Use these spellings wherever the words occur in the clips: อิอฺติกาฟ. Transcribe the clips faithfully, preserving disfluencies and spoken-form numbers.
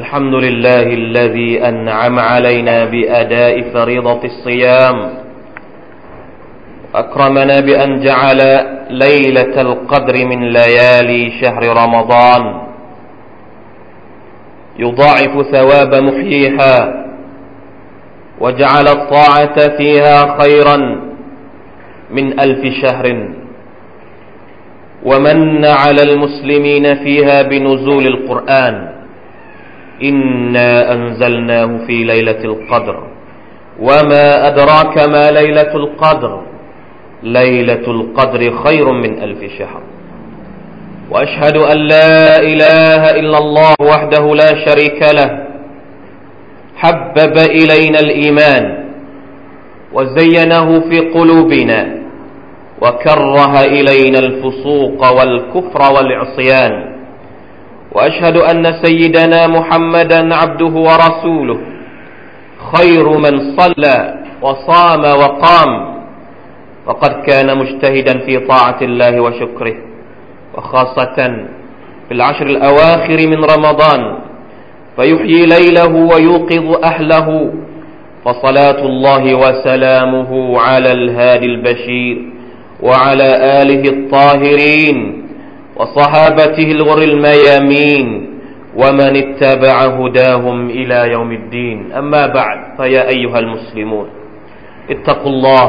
الحمد لله الذي أنعم علينا بأداء فريضة الصيام أكرمنا بأن جعل ليلة القدر من ليالي شهر رمضان يضاعف ثواب محييها وجعل الطاعة فيها خيرا من ألف شهر ومن على المسلمين فيها بنزول القرآن إنا أنزلناه في ليلة القدر وما أدراك ما ليلة القدر ليلة القدر خير من ألف شهر وأشهد أن لا إله إلا الله وحده لا شريك له حبب إلينا الإيمان وزينه في قلوبنا وكره إلينا الفسوق والكفر والعصيان وأشهد أن سيدنا محمدا عبده ورسوله خير من صلى وصام وقام وقد كان مجتهدا في طاعة الله وشكره وخاصة في العشر الأواخر من رمضان فيحيي ليله ويوقظ أهله فصلاة الله وسلامه على الهادي البشير وعلى آله الطاهرين وصحابته الغر الميامين ومن اتبع هداهم إلى يوم الدين أما بعد فيا أيها المسلمون اتقوا الله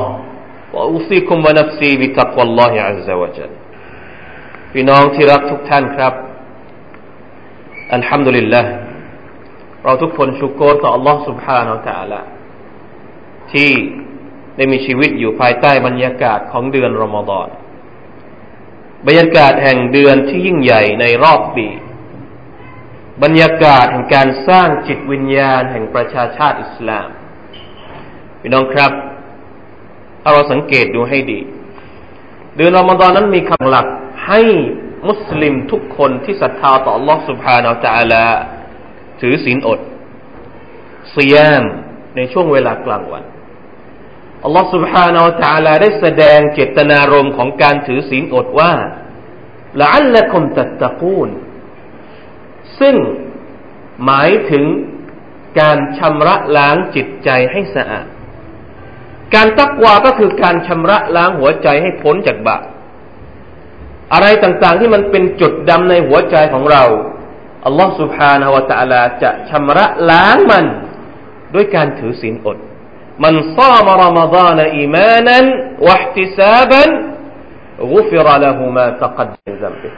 وأوصيكم ونفسي بتقوى الله عز وجل พี่น้องที่รักทุกท่านครับอัลฮัมดุลิลละห์เราทุกคนชุกรต่อ Allah سبحانه และ تعالى ที่ได้มีชีวิตอยู่ภายใต้บรรยากาศของเดือนรอมฎอนบรรยากาศแห่งเดือนที่ยิ่งใหญ่ในรอบปีบรรยากาศแห่งการสร้างจิตวิญญาณแห่งประชาชาติอิสลามพี่น้องครับถ้าเราสังเกตดูให้ดีเดือนรอมฎอนนั้นมีคำหลักให้มุสลิมทุกคนที่ศรัทธาต่อ Allah سبحانه และ تعالى ถือศีลอดซิยามในช่วงเวลากลางวันAllah سبحانه และ تعالى ได้แสดงเจตนารมณ์ของการถือศีลอดว่าละอัลละกุมตัตตะกูนซึ่งหมายถึงการชำระล้างจิตใจให้สะอาดการตักวาก็คือการชำระล้างหัวใจให้พ้นจากบาปอะไรต่างๆที่มันเป็นจุดดำในหัวใจของเรา Allah سبحانه และ تعالى จะชำระล้างมันด้วยการถือศีลอดمن صام رمضان إيمانا واحتسابا غفر له ما تقدم من ذنبه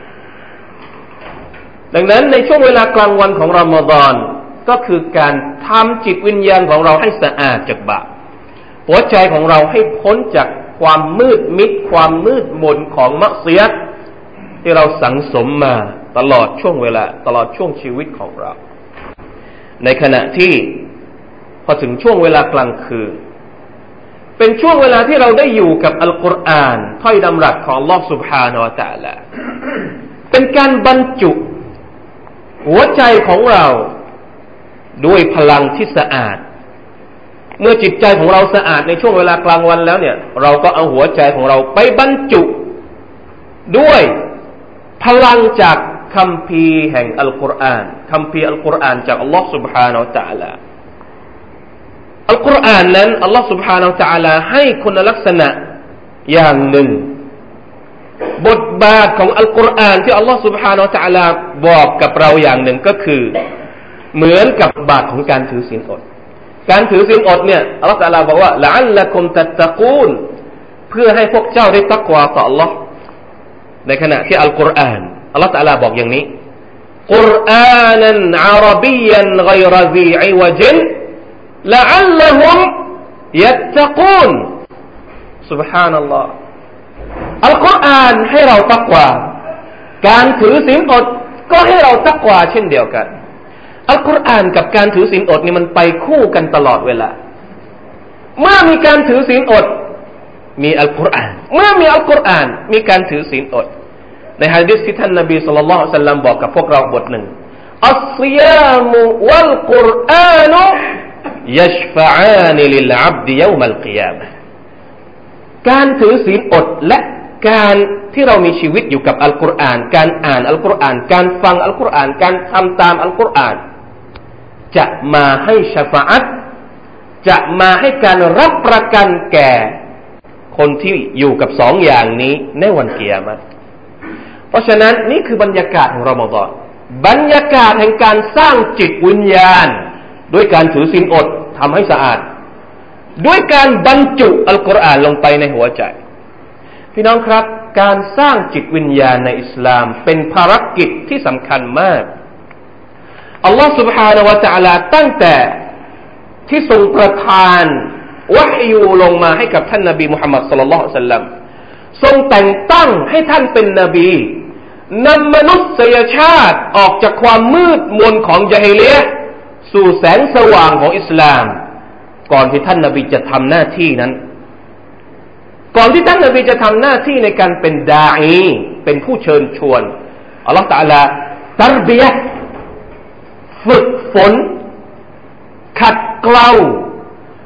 ดังนั้นในช่วงเวลากลางวันของรอมฎอนก็คือการทำจิตวิญญาณของเราให้สะอาดจากบาปหัวใจของเราให้พ้นจากความมืดมิดความมืดมนของมักเสียที่เราสังสมมาตลอดช่วงเวลาตลอดช่วงชีวิตของเราในขณะที่พอถึงช่วงเวลากลางคืนเป็นช่วงเวลาที่เราได้อยู่กับอัลกุรอานถ้อยดำรัสของอัลลอฮฺซุบฮานะฮูวะตะอาลาเป็นการบรรจุหัวใจของเราด้วยพลังที่สะอาดเมื่อจิตใจของเราสะอาดในช่วงเวลากลางวันแล้วเนี่ยเราก็เอาหัวใจของเราไปบรรจุด้วยพลังจากคัมภีร์แห่งอัลกุรอานคัมภีร์อัลกุรอานจากอัลลอฮฺซุบฮานะฮูวะตะอาลาอัลกุรอานนั้นอัลลอฮฺ سبحانه และ تعالى ให้คุณลักษณะอย่างหนึ่งบทบาทของอัลกุรอานที่อัลลอฮฺ سبحانه และ تعالى บอกกับเราอย่างหนึ่งก็คือเหมือนกับบาทของการถือศีลอดการถือศีลอดเนี่ยอัลลอฮฺ تعالى บอกว่าละอัลละกุมตัตตะกูนเพื่อให้พวกเจ้าได้ตักวาต่ออัลลอฮฺในขณะที่อัลกุรอานอัลลอฮฺ تعالى บอกอย่างนี้กุรอานันอาระบียันไกรซีอิวะญلعلهم يتقون سبحان الله อัลกุรอานให้เราตักวาการถือศีลอดก็ให้เราตักวาเช่นเดียวกันอัลกุรอานกับการถือศีลอดนี่มันไปคู่กันตลอดเวลาเมื่อมีการถือศีลอดมีอัลกุรอานเมื่อมีอัลกุรอานมีการถือศีลอดในหะดีษที่ท่านนบีศ็อลลัลลอฮุอะลัยฮิวะซัลลัมบอกกับพวกเราบทหนึ่งอัศยามุวัลกุรอานيشفعان للعبد يوم القيامة การถือศีลอดและการที่เรามีชีวิตอยู่กับอัลกุรอานการอ่านอัลกุรอานการฟังอัลกุรอานการทำตามอัลกุรอาน จะมาให้ชฟาอะห์จะมาให้การรับประกันแก่คนที่อยู่กับสองอย่างนี้ในวันกิยามะห์เพราะฉะนั้นนี่คือบรรยากาศของรอมฎอนบรรยากาศแห่งการสร้างจิตวิญญาณด้วยการถือศีลอดทำให้สะอาดด้วยการบรรจุอัลกุรอานลงไปในหัวใจพี่น้องครับการสร้างจิตวิญญาณในอิสลามเป็นภารกิจที่สำคัญมากอัลลอฮฺ سبحانه และ تعالى ตั้งแต่ที่ทรงประทานวะฮยูลงมาให้กับท่านนบีมุฮัมมัดศ็อลลัลลอฮุอะลัยฮิวะซัลลัมทรงแต่งตั้งให้ท่านเป็นนบีนำมนุษยชาติออกจากความมืดมนของญะฮิลียะห์สู่แสงสว่างของอิสลามก่อนที่ท่านนบีจะทำหน้าที่นั้นก่อนที่ท่านนบีจะทำหน้าที่ในการเป็นดาอีเป็นผู้เชิญชวนอัลลอฮฺตะอาลาตัรบียะห์ฝึกฝนขัดเกลา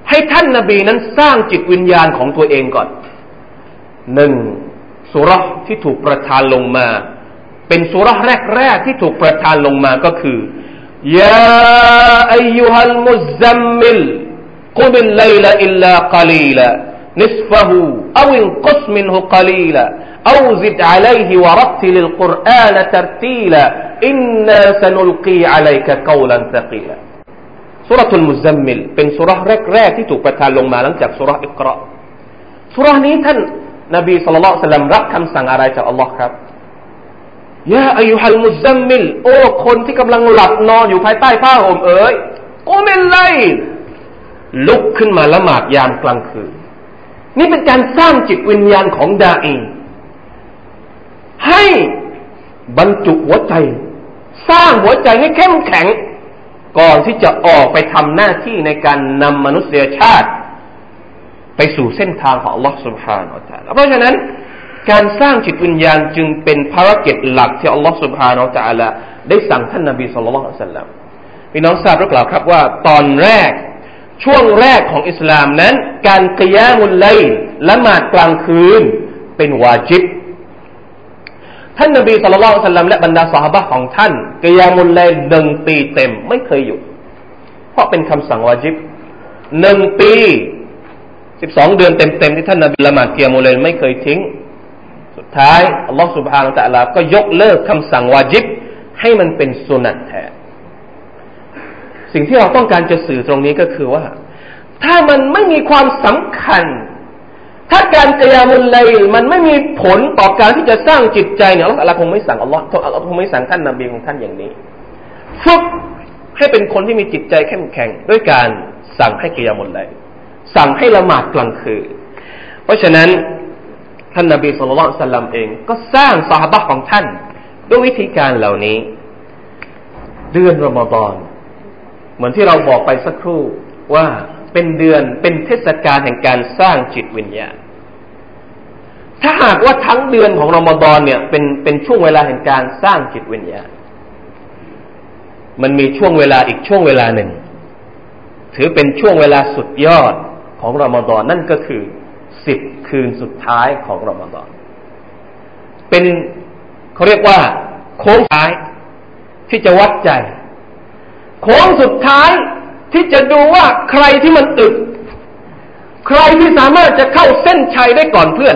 ให้ท่านนบีนั้นสร้างจิตวิญญาณของตัวเองก่อนหนึ่งสุเราะห์ที่ถูกประทานลงมาเป็นสุเราะห์แรกๆที่ถูกประทานลงมาก็คือยาอัยยูฮัลมุซซัมมิลกุมอัลไลลาอิลลากะลีลานิสฟะฮูเอาอินกุสมินฮุกะลีลาเอาซิดอะลัยฮิวะรัตติลกุรอานตัรตีลาอินนาซะนุลกีอะลัยกะกอลันซะกีลาซูเราะตุลมุซซัมมิลเป็นซูเราะห์แรกๆที่ถูกประทานลงมาหลังจากซูเราะห์อิกเราะห์ซูเราะห์นี้ท่านนบีศ็อลลัลลอฮุอะลัยฮิวะซัลลัมรับคำสั่งอะไรจากอัลเลาะห์ครับยาอัยยูฮัลมุซซัมมิลโอ้คนที่กำลังหลับนอนอยู่ภายใต้ผ้าห่มเอ๋ยกุมิลไลลลุกขึ้นมาละหมาดยามกลางคืนนี่เป็นการสร้างจิตวิญญาณของดาอีให้บรรจุหัวใจสร้างหัวใจให้เข้มแข็งก่อนที่จะออกไปทำหน้าที่ในการนำมนุษยชาติไปสู่เส้นทางของอัลลอฮฺ سبحانه และ تعالى เพราะฉะนั้นการสร้างจิตวิญญาณจึงเป็นภารกิจหลักที่อัลลอฮฺ سبحانه และ تعالى ได้สั่งท่านนบีศ็อลลัลลอฮุอะลัยฮิวะซัลลัมพี่น้องทราบหรือเปล่าครับว่าตอนแรกช่วงแรกของอิสลามนั้นการกิยามุลไลล์ละหมาดกลางคืนเป็นวาญิบท่านนบีศ็อลลัลลอฮุอะลัยฮิวะซัลลัมและบรรดาซอฮาบะห์ของท่านกิยามุลไลล์หนึ่งปีเต็มไม่เคยหยุดเพราะเป็นคำสั่งวาญิบหนึ่งปีสิบสองเดือนเต็มๆที่ท่านนบีละหมาดกิยามุลไลล์ไม่เคยทิ้งสุดท้ายอัลลอฮฺซุบฮานะฮูวะตะอาลาก็ยกเลิกคำสั่งวาญิบให้มันเป็นสุนัตแทนสิ่งที่เราต้องการจะสื่อตรงนี้ก็คือว่าถ้ามันไม่มีความสำคัญถ้าการกิยามุลไลล์มันไม่มีผลต่อการที่จะสร้างจิตใจเนี่ยอัลลอฮฺตะอาลาคงไม่สั่งอัลลอฮฺอัลลอฮฺคงไม่สั่งท่านนบีของท่านอย่างนี้ฝึกให้เป็นคนที่มีจิตใจเข้มแข็งด้วยการสั่งให้กิยามุลไลล์สั่งให้ละหมาดกลางคืนเพราะฉะนั้นท่านนบีศ็อลลัลลอฮุอะลัยฮิวะซัลลัมเองก็สร้างซอฮาบะห์ของท่านด้วยวิธีการเหล่านี้เดือนรอมฎอนเหมือนที่เราบอกไปสักครู่ว่าเป็นเดือนเป็นเทศกาลแห่งการสร้างจิตวิญญาณถ้าหากว่าทั้งเดือนของรอมฎอนเนี่ยเป็นเป็นช่วงเวลาแห่งการสร้างจิตวิญญาณมันมีช่วงเวลาอีกช่วงเวลาหนึ่งถือเป็นช่วงเวลาสุดยอดของรอมฎอนนั่นก็คือสิบคืนสุดท้ายของรอมฎอนเป็นเขาเรียกว่าโค้งสุดท้ายที่จะวัดใจโค้งสุดท้ายที่จะดูว่าใครที่มันอึดใครที่สามารถจะเข้าเส้นชัยได้ก่อนเพื่อน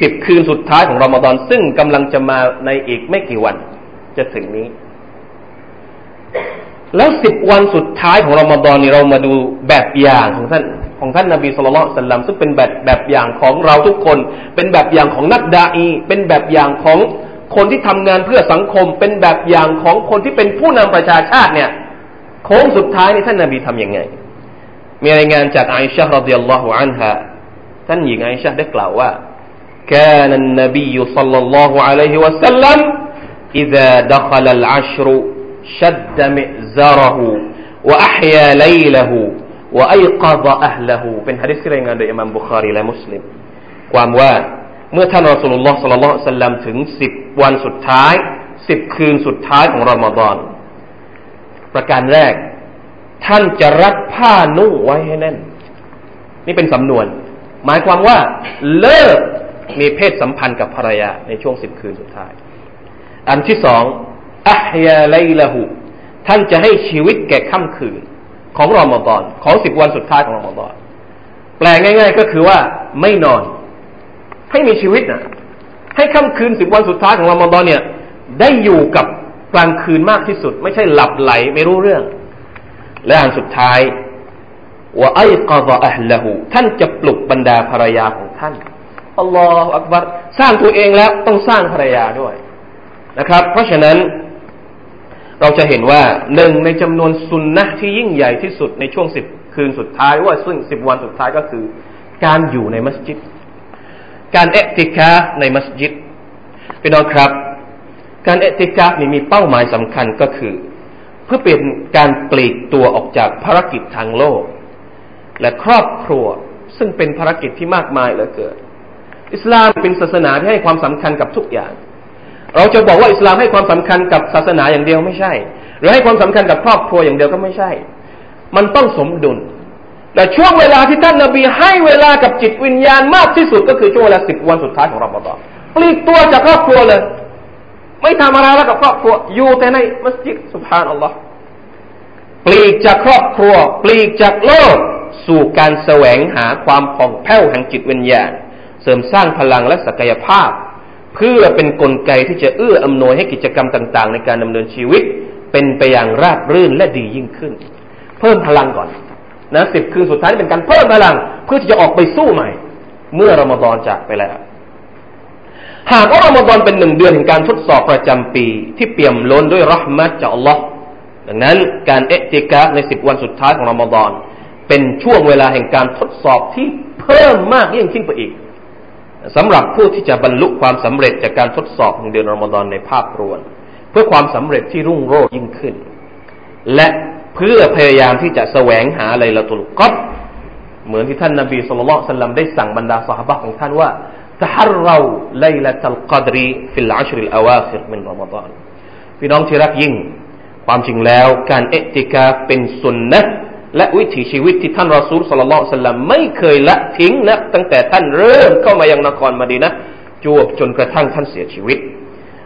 สิบคืนสุดท้ายของรอมฎอนซึ่งกำลังจะมาในอีกไม่กี่วันจะถึงนี้แล้วสิบวันสุดท้ายของรอมฎอนนี่เรามาดูแบบอย่างของท่านของท่านนบีศ็อลลัลลอฮุอะลัยฮิวะซัลลัมซึ่งเป็นแบบแบบอย่างของเราทุกคนเป็นแบบอย่างของนักดาอีเป็นแบบอย่างของคนที่ทำงานเพื่อสังคมเป็นแบบอย่างของคนที่เป็นผู้นำประชาชาติเนี่ยโค้งสุดท้ายนี่ท่านนบีทำยังไงมีรายงานจากอาอิชะฮ์รอฎิยัลลอฮุอันฮาท่านหญิงอาอิชะฮ์ได้กล่าวว่ากานันนบีศ็อลลัลลอฮุอะลัยฮิวะซัลลัมอิซาดะคอลัลอัชรشد مئزره وأحيا ليله وأيقظ أهله เป็นหะดีษที่รายงานโดยอิหม่ามบุคอรีและมุสลิมความว่าเมื่อท่านรอซูลุลลอฮ์ศ็อลลัลลอฮุอะลัยฮิวะซัลลัมถึงสิบวันสุดท้ายสิบคืนสุดท้ายของรอมฎอนประการแรกท่านจะรัดผ้านุ่งไว้ให้แน่นนี่เป็นสำนวนหมายความว่าเลิกมีเพศสัมพันธ์กับภรรยาในช่วงสิบคืนสุดท้ายอันที่สองอัฮยาไลละหู ท่านจะให้ชีวิตแก่ค่ำคืนของรอมฎอนของสิบวันสุดท้ายของรอมฎอนแปลง่ายๆก็คือว่าไม่นอนให้มีชีวิตนะให้ค่ำคืนสิบวันสุดท้ายของรอมฎอนเนี่ยได้อยู่กับกลางคืนมากที่สุดไม่ใช่หลับไหลไม่รู้เรื่องและอันสุดท้ายวะอัยกะฎะอะห์ละฮูท่านจะปลุกบรรดาภรรยาของท่านอัลลอฮุอักบัรสร้างตัวเองแล้วต้องสร้างภรรยาด้วยนะครับเพราะฉะนั้นเราจะเห็นว่าหนึ่งในจำนวนสุนนะห์ที่ยิ่งใหญ่ที่สุดในช่วงสิบคืนสุดท้ายว่าซึ่งสิบวันสุดท้ายก็คือการอยู่ในมัสยิดการอิอติกาฟในมัสยิดพี่น้องครับการอิอติกาฟนี่มีเป้าหมายสำคัญก็คือเพื่อเป็นการปลีกตัวออกจากภารกิจทางโลกและครอบครัวซึ่งเป็นภารกิจที่มากมายเหลือเกินอิสลามเป็นศาสนาที่ให้ความสำคัญกับทุกอย่างเราจะบอกว่าอิสลามให้ความสำคัญกับศาสนาอย่างเดียวไม่ใช่หรือให้ความสำคัญกับครอบครัวอย่างเดียวก็ไม่ใช่มันต้องสมดุลแต่ช่วงเวลาที่ท่านนบีให้เวลากับจิตวิญญาณมากที่สุดก็คือช่วงเวลาสิบวันสุดท้ายของรอมฎอนปลีกตัวจากครอบครัวเลยไม่ทำอะไรแล้วกับครอบครัวอยู่แต่ในมัสยิดซุบฮานัลลอฮ์ปลีกจากครอบครัวปลีกจากโลกสู่การแสวงหาความผ่องแผ้วแห่งจิตวิญญาณเสริมสร้างพลังและศักยภาพเพื่อเป็นกลไกที่จะเอื้ออำนวยให้กิจกรรมต่างๆในการดำเนินชีวิตเป็นไปอย่างราบรื่นและดียิ่งขึ้นเพิ่มพลังก่อนนะสิบคืนสุดท้ายเป็นการเพิ่มพลังเพื่อที่จะออกไปสู้ใหม่เมื่อรอมฎอนจากไปแล้วหากว่ารอมฎอนเป็นหนึ่งเดือนแห่งการทดสอบประจำปีที่เปี่ยมล้นด้วยเราะห์มะฮ์จากอัลลอฮ์ดังนั้นการอิอติกาฟในสิบวันสุดท้ายของรอมฎอนเป็นช่วงเวลาแห่งการทดสอบที่เพิ่มมากยิ่งขึ้นไปอีกสำหรับผู้ที่จะบรรลุความสำเร็จจากการทดสอบของเดือนรอมฎอนในภาพรวมเพื่อความสำเร็จที่รุ่งโรจน์ยิ่งขึ้นและเพื่อพยายามที่จะแสวงหาไลลาตุลกอดร์เหมือนที่ท่านนบีศ็อลลัลลอฮุอะลัยฮิวะซัลลัมได้สั่งบรรดาซอฮาบะห์ของท่านว่าตะฮัรเราไลลาตุลกอดรีฟิลอัชริลอาวาคิรมินรอมฎอนพี่น้องที่รักยิ่งความจริงแล้วการอิอติกาฟเป็นสุนนะห์และวิถีชีวิตที่ท่านรอซูลศ็อลลัลลอฮุอะลัยฮิวะซัลลัมไม่เคยละทิ้งนะตั้งแต่ท่านเริ่มเข้ามายังนครมะดีนะห์จวบจนกระทั่งท่านเสียชีวิต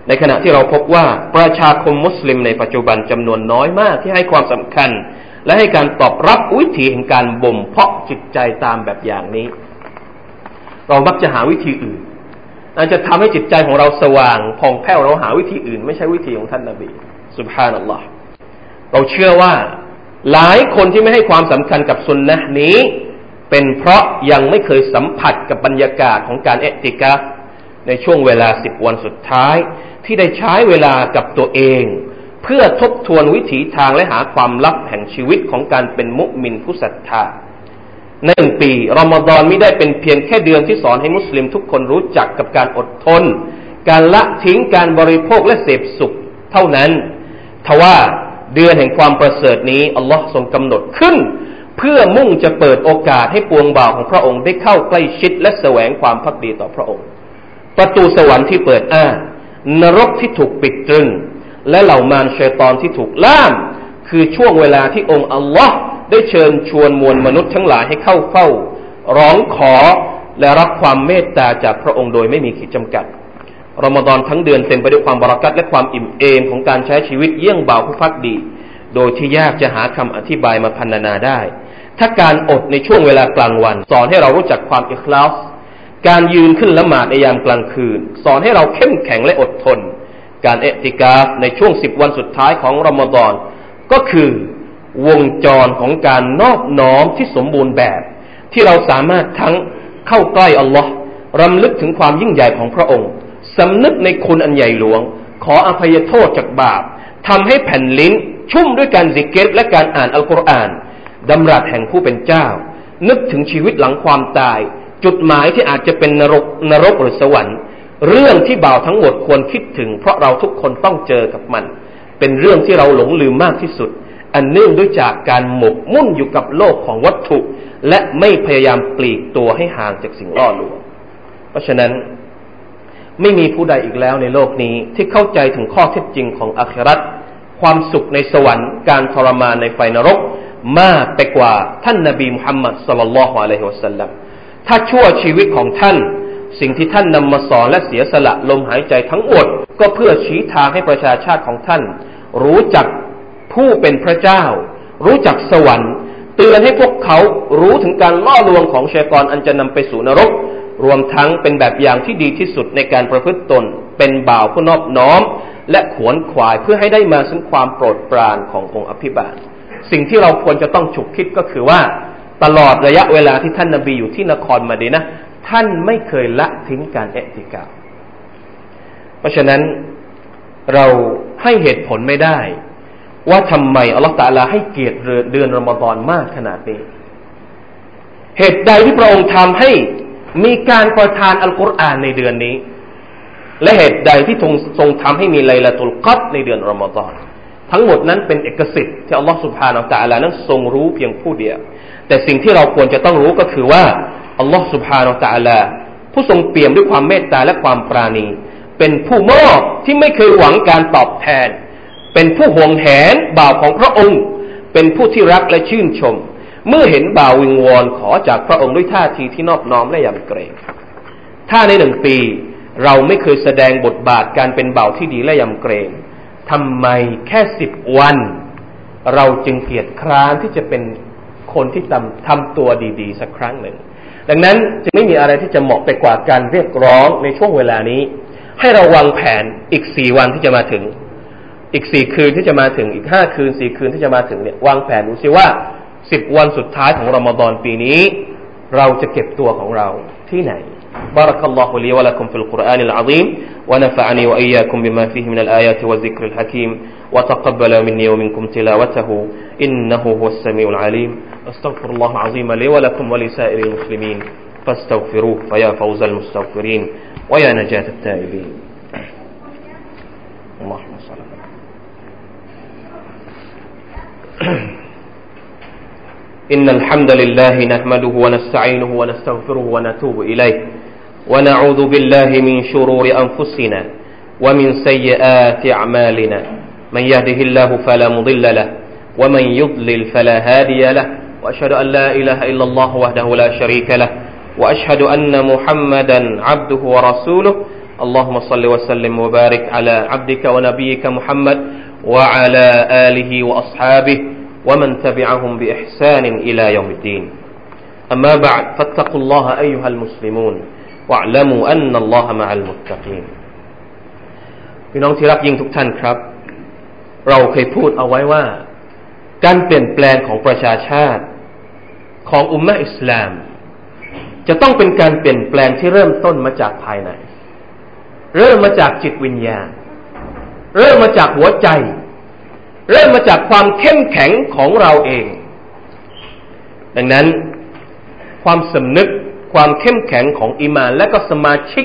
ในขณะที่เราพบว่าประชาคมมุสลิมในปัจจุบันจำนวนน้อยมากที่ให้ความสำคัญและให้การตอบรับวิถีแห่งการบ่มเพาะจิตใจตามแบบอย่างนี้เรามักจะหาวิธีอื่นอาจจะทำให้จิตใจของเราสว่างผ่องแผ้วเราหาวิธีอื่นไม่ใช่วิธีของท่านนบีซุบฮานัลลอฮ์เราเชื่อว่าหลายคนที่ไม่ให้ความสำคัญกับสุนนะห์นี้เป็นเพราะยังไม่เคยสัมผัสกับบรรยากาศของการอิอติกาฟในช่วงเวลาสิบวันสุดท้ายที่ได้ใช้เวลากับตัวเองเพื่อทบทวนวิถีทางและหาความลับแห่งชีวิตของการเป็นมุมินผู้ศรัทธาในหนึ่งปีรอมฎอนไม่ได้เป็นเพียงแค่เดือนที่สอนให้มุสลิมทุกคนรู้จักกับการอดทนการละทิ้งการบริโภคและเสพสุขเท่านั้นทว่าเดือนแห่งความประเสริฐนี้อัลลอฮ์ทรงกำหนดขึ้นเพื่อมุ่งจะเปิดโอกาสให้ปวงบ่าวของพระองค์ได้เข้าใกล้ชิดและแสวงความภักดีต่อพระองค์ประตูสวรรค์ที่เปิดอ้านรกที่ถูกปิดตรึงและเหล่ามารชัยฏอนที่ถูกล่ามคือช่วงเวลาที่องค์อัลลอฮ์ได้เชิญชวนมวลมนุษย์ทั้งหลายให้เข้าเฝ้าร้องขอและรับความเมตตาจากพระองค์โดยไม่มีขีดจำกัดรอมฎอนทั้งเดือนเต็มไปด้วยความบารอกัตและความอิ่มเอมของการใช้ชีวิตเยี่ยงบ่าวผู้ภักดีโดยที่ยากจะหาคำอธิบายมาพรรณนาได้ถ้าการอดในช่วงเวลากลางวันสอนให้เรารู้จักความอิคลาสการยืนขึ้นละหมาดในยามกลางคืนสอนให้เราเข้มแข็งและอดทนการอิอติกาฟในช่วงสิบวันสุดท้ายของรอมฎอนก็คือวงจรของการนอบน้อมที่สมบูรณ์แบบที่เราสามารถทั้งเข้าใกล้อัลลอฮ์รำลึกถึงความยิ่งใหญ่ของพระองค์สำนึกในคุณอันใหญ่หลวงขออภัยโทษจากบาปทำให้แผ่นลิ้นชุ่มด้วยการซิกร์และการอ่านอัลกุรอานดำรัสแห่งผู้เป็นเจ้านึกถึงชีวิตหลังความตายจุดหมายที่อาจจะเป็นนรกนรกหรือสวรรค์เรื่องที่บ่าวทั้งหมดควรคิดถึงเพราะเราทุกคนต้องเจอกับมันเป็นเรื่องที่เราหลงลืมมากที่สุดอันเนื่องด้วยจากการหมกมุ่นอยู่กับโลกของวัตถุและไม่พยายามปลีกตัวให้ห่างจากสิ่งล่อลวงเพราะฉะนั้นไม่มีผู้ใดอีกแล้วในโลกนี้ที่เข้าใจถึงข้อเท็จจริงของอาคิเราะห์ความสุขในสวรรค์การทรมานในไฟนรกมากไปกว่าท่านนบีมุฮัมมัดศ็อลลัลลอฮุอะลัยฮิวะซัลลัมถ้าชั่วชีวิตของท่านสิ่งที่ท่านนำมาสอนและเสียสละลมหายใจทั้งหมดก็เพื่อชี้ทางให้ประชาชาติของท่านรู้จัก ผู้เป็นพระเจ้ารู้จักสวรรค์เตือนให้พวกเขารู้ถึงการล่อลวงของชัยฏอนอันจะนำไปสู่นรกรวมทั้งเป็นแบบอย่างที่ดีที่สุดในการประพฤติตนเป็นบ่าวผู้นอบน้อมและขวนขวายเพื่อให้ได้มาซึ่งความโปรดปรานขององค์อภิบาลสิ่งที่เราควรจะต้องฉุกคิดก็คือว่าตลอดระยะเวลาที่ท่านนบีอยู่ที่นครมะดีนะห์ท่านไม่เคยละทิ้งการอิอ์ติกาฟเพราะฉะนั้นเราให้เหตุผลไม่ได้ว่าทำไมอัลเลาะห์ตะอาลาให้เกียรติเดือนรอมฎอนมากขนาดนี้เหตุใดที่พระองค์ทำให้มีการประทานอัลกุรอานในเดือนนี้และเหตุใดที่ทรงทำให้มีไลลาตุลกัดในเดือนรอมฎอนทั้งหมดนั้นเป็นเอกสิทธิ์ที่อัลเลาะห์ซุบฮานะฮูวะตะอาลานั้นทรงรู้เพียงผู้เดียวแต่สิ่งที่เราควรจะต้องรู้ก็คือว่าอัลเลาะห์ซุบฮานะฮูวะตะอาลาผู้ทรงเปี่ยมด้วยความเมตตาและความปราณีเป็นผู้มอบที่ไม่เคยหวังการตอบแทนเป็นผู้ห่วงแหนบ่าวของพระองค์เป็นผู้ที่รักและชื่นชมเมื่อเห็นบ่าววิงวอนขอจากพระองค์ด้วยท่าทีที่นอบน้อมและยำเกรงถ้าในหนึ่งปีเราไม่เคยแสดงบทบาทการเป็นบ่าวที่ดีและยำเกรงทำไมแค่สิบวันเราจึงเกียจคร้านที่จะเป็นคนที่ทำทำตัวดีๆสักครั้งหนึ่งดังนั้นจึงไม่มีอะไรที่จะเหมาะไปกว่าการเรียกร้องในช่วงเวลานี้ให้เราวางแผนอีกสี่วันที่จะมาถึงอีกสี่คืนที่จะมาถึงอีกห้าคืนสี่คืนที่จะมาถึงเนี่ยวางแผนดูซิว่าสิบวันสุดท้ายของรอมฎอนปีนี้เราจะเก็บตัวของเราที่ไหนบารักัลลอฮุลีวะละกุมฟิลกุรอานิลอะซีมวะนะฟะอะนีวะอียากุมบิมาฟีฮิมินัลอายาติวะซิกริลฮะกีมวะตะกับบะลามินนีวะมินกุมติลาวะตะฮูอินนะฮูฮุวัสสะมีอุลอะลีมอัสตัฆฟิรุลลอฮุอะซีมลีวะละกุมวะลิซาอิริลมุสลิมีนฟัสตัฆฟิรูฮุฟะยาฟาวซัลมุสตัฆฟิรีนวะยานะญาตัตตาอิบีนอัลลอฮุมะศ็อลลิอะإن الحمد لله نحمده ونستعينه ونستغفره ونتوب إليه ونعوذ بالله من شرور أنفسنا ومن سيئات أعمالنا من يهده الله فلا مضل له ومن يضلل فلا هادي له وأشهد أن لا إله إلا الله وحده لا شريك له وأشهد أن محمدا عبده ورسوله اللهم صل وسلم وبارك على عبدك ونبيك محمد وعلى آله وأصحابه ومن تبعهم بإحسان إلى يوم الدين أما بعد فاتقوا الله أيها المسلمون واعلموا أن الله مع المتقين พี่น้องที่รักยิ่งทุกท่านครับเราเคยพูดเอาไว้ว่าการเปลี่ยนแปลงของประชาชาติของอุมมะฮ์อิสลามจะต้องเป็นการเปลี่ยนแปลงที่เริ่มต้นมาจากภายในเริ่มมาจากจิตวิญญาณเริ่มมาจากหัวใจเริ่มมาจากความเข้มแข็งของเราเองดังนั้นความสำนึกความเข้มแข็งของอีมานและก็สมาชิก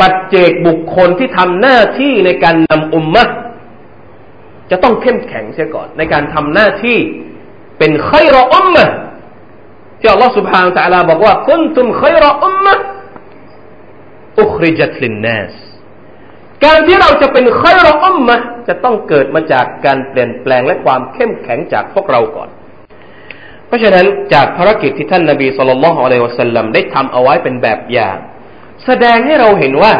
ปัจเจกบุคคลที่ทำหน้าที่ในการนำอุมมะฮ์จะต้องเข้มแข็งเสียก่อนในการทำหน้าที่เป็นค็อยรออุมมะฮ์ที่อัลลอฮฺซุบฮานะฮูวะตะอาลาบอกว่ากุนตุมค็อยรออุมมะฮ์อุคริจัตลินนาสการที่เราจะเป็นค็อยรออุมมะฮ์จะต้องเกิดมาจากการเปลี่ยนแปลงและความเข้มแข็งจากพวกเราก่อนเพราะฉะนั้นจากภารกิจที่ท่านนบีศ็อลลัลลอฮุอะลัยฮิวะซัลลัมได้ทำเอาไว้เป็นแบบอย่างแสดงให้เราเห็นว่า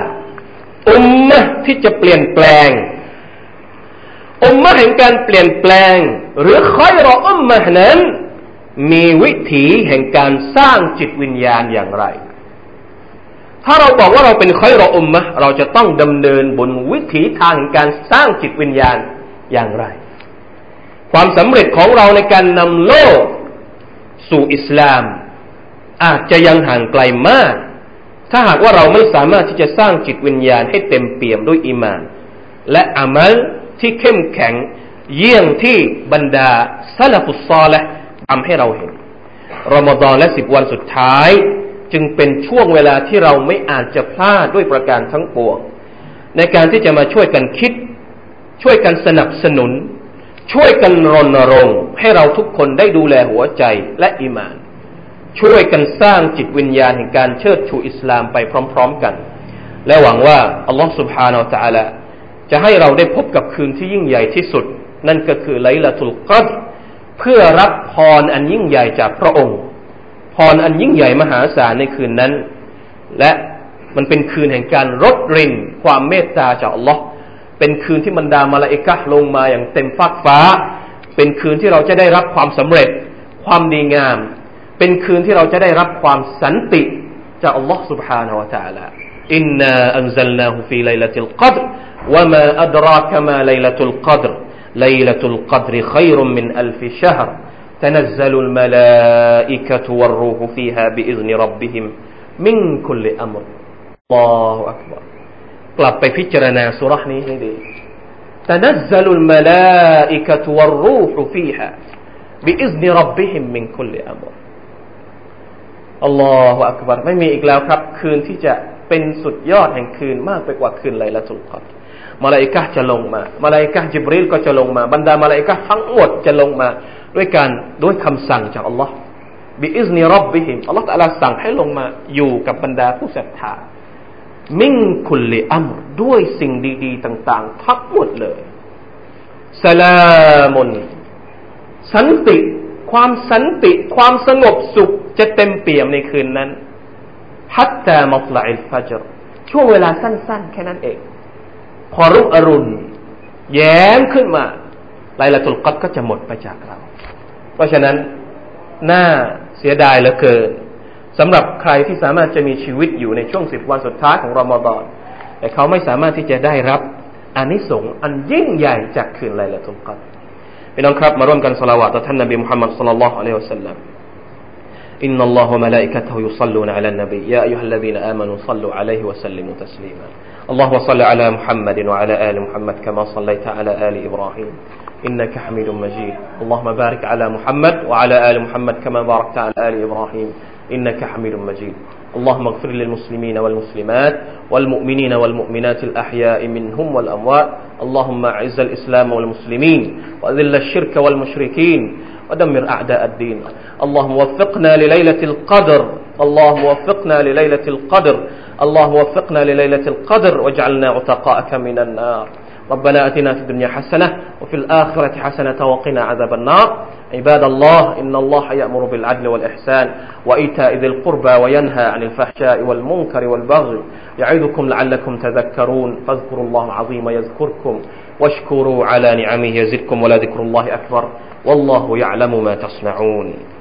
อุมมะฮ์ที่จะเปลี่ยนแปลงอุมมะฮ์แห่งการเปลี่ยนแปลงหรือค็อยรออุมมะฮ์นั้นมีวิถีแห่งการสร้างจิตวิญญาณอย่างไรถ้าเราบอกว่าเราเป็นค็อยรออุมมะฮ์เราจะต้องดำเนินบนวิถีทางการสร้างจิตวิญญาณอย่างไรความสำเร็จของเราในการนำโลกสู่อิสลามอาจจะยังห่างไกลมากถ้าหากว่าเราไม่สามารถที่จะสร้างจิตวิญญาณให้เต็มเปี่ยมด้วยอีหม่านและอามัลที่เข้มแข็งเยี่ยงที่บรรดาซะละฟุสซอลิหทำให้เราเห็นรอมฎอนและสิบวันสุดท้ายจึงเป็นช่วงเวลาที่เราไม่อาจจะพลาดด้วยประการทั้งปวงในการที่จะมาช่วยกันคิดช่วยกันสนับสนุนช่วยกันรณรงค์ให้เราทุกคนได้ดูแลหัวใจและอีหม่านช่วยกันสร้างจิตวิญญาณแห่งการเชิดชูอิสลามไปพร้อมๆกันและหวังว่าอัลลอฮฺซุบฮานะฮูวะตะอาลาจะให้เราได้พบกับคืนที่ยิ่งใหญ่ที่สุดนั่นก็คือไลลาตุลกัดรเพื่อรับพรอันยิ่งใหญ่จากพระองค์พรอันยิ่งใหญ่มหาศาลในคืนนั้นและมันเป็นคืนแห่งการรดรินความเมตตาจากอัลลอฮ์ เป็นคืนที่บรรดามาลาอิกะฮ์ลงมาอย่างเต็มฟากฟ้าเป็นคืนที่เราจะได้รับความสำเร็จความดีงามเป็นคืนที่เราจะได้รับความสันติจากอัลลอฮ์ سبحانه และ تعالى อินนาอันซัลนาฮูฟีไลลาติลกัดรวะมาอัดราคะมาไลลาตุลกัดรไลลาตุลกัดรค็อยรุมมินอัลฟชะฮรتنزل الملائكة والروح فيها بإذن ربهم من كل أمر الله أكبر กลับไปพิจารณาซูเราะห์นี้ให้ดี تنزل الملائكة والروح فيها بإذن ربهم من كل أمر الله أكبر ไม่มีอีกแล้วครับคืนที่จะเป็นสุดยอดแห่งคืนมากไปกว่าคืนไลลาตุลกัดรมาลาอิกะฮ์จะลงมามาลาอิกะฮ์ญิบรีลก็จะลงมาบรรดามาลาอิกะฮ์ทั้งหมดจะลงมาด้วยการด้วยคำสั่งจากอัลลอฮ์บิอิซนิร็อบบิฮิมอัลลอฮ์ตะอาลาสั่งให้ลงมาอยู่กับบรรดาผู้ศรัทธามินคุลลิอัมรด้วยสิ่งดีๆต่างๆทั้งหมดเลยซะลามุนสันติความสันติความสงบสุขจะเต็มเปี่ยมในคืนนั้นฮัตตามัตละอิลฟัจรช่วงเวลาสั้นๆแค่นั้นเองพอรุ่งอรุณแย้มขึ้นมาไลลาตุลกัดรก็จะหมดไปจากเราเพราะฉะนั้นน่าเสียดายเหลือเกินสำหรับใครที่สามารถจะมีชีวิตอยู่ในช่วงสิบวันสุดท้ายของรอมฎอนแต่เขาไม่สามารถที่จะได้รับอานิสงส์อันยิ่งใหญ่จากคืนไลลาตุลกัดรพี่น้องครับมาร่วมกันศอลาวาตต่อท่านนบีมุฮัมมัดศ็อลลัลลอฮุอะลัยฮิวะซัลลัมอินนัลลอฮุวะมะลาอิกะตุฮุยุศ็อลลูนะอะลันนบียาอัยยูฮัลลซีนาอามานูศ็อลลูอะลัยฮิวะซัลลิมูตัสลีมาอัลลอฮุมะศ็อลลิอะลามุฮัมมัดวะอะลาอาลิมุฮัมมัดกะมาศ็อลลัยตะอะลาอาลิอิบรอฮีมإنك حميد مجيد اللهم بارك على محمد وعلى آل محمد كما باركت على آل إبراهيم إنك حميد مجيد اللهم اغفر للمسلمين والمسلمات والمؤمنين والمؤمنات الأحياء منهم والأموات اللهم أعز الإسلام والمسلمين وأذل الشرك والمشركين ودمر أعداء الدين اللهم وفقنا لليلة القدر اللهم وفقنا لليلة القدر اللهم وفقنا لليلة القدر واجعلنا عتقاءك من النار ربنا أتنا في الدنيا حسنة وفي الآخرة حسنة وقنا عذاب النار عباد الله إن الله يأمر بالعدل والإحسان وإيتاء ذي القربى وينهى عن الفحشاء والمنكر والبغي يعظكم لعلكم تذكرون فاذكروا الله العظيم يذكركم واشكروا على نعمه يزدكم ولذكر الله أكبر والله يعلم ما تصنعون